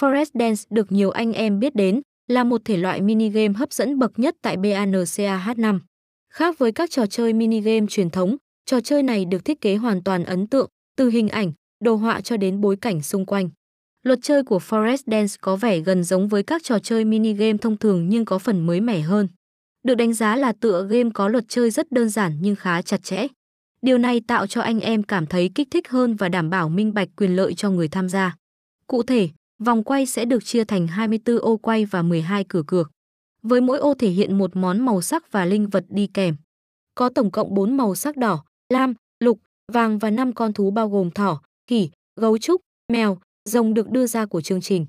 Forest Dance được nhiều anh em biết đến là một thể loại minigame hấp dẫn bậc nhất tại BANCAH5. Khác với các trò chơi minigame truyền thống, trò chơi này được thiết kế hoàn toàn ấn tượng, từ hình ảnh, đồ họa cho đến bối cảnh xung quanh. Luật chơi của Forest Dance có vẻ gần giống với các trò chơi minigame thông thường nhưng có phần mới mẻ hơn. Được đánh giá là tựa game có luật chơi rất đơn giản nhưng khá chặt chẽ. Điều này tạo cho anh em cảm thấy kích thích hơn và đảm bảo minh bạch quyền lợi cho người tham gia. Cụ thể, vòng quay sẽ được chia thành 24 ô quay và 12 cửa cược, với mỗi ô thể hiện một món màu sắc và linh vật đi kèm. Có tổng cộng 4 màu sắc đỏ, lam, lục, vàng và 5 con thú bao gồm thỏ, khỉ, gấu trúc, mèo, rồng được đưa ra của chương trình.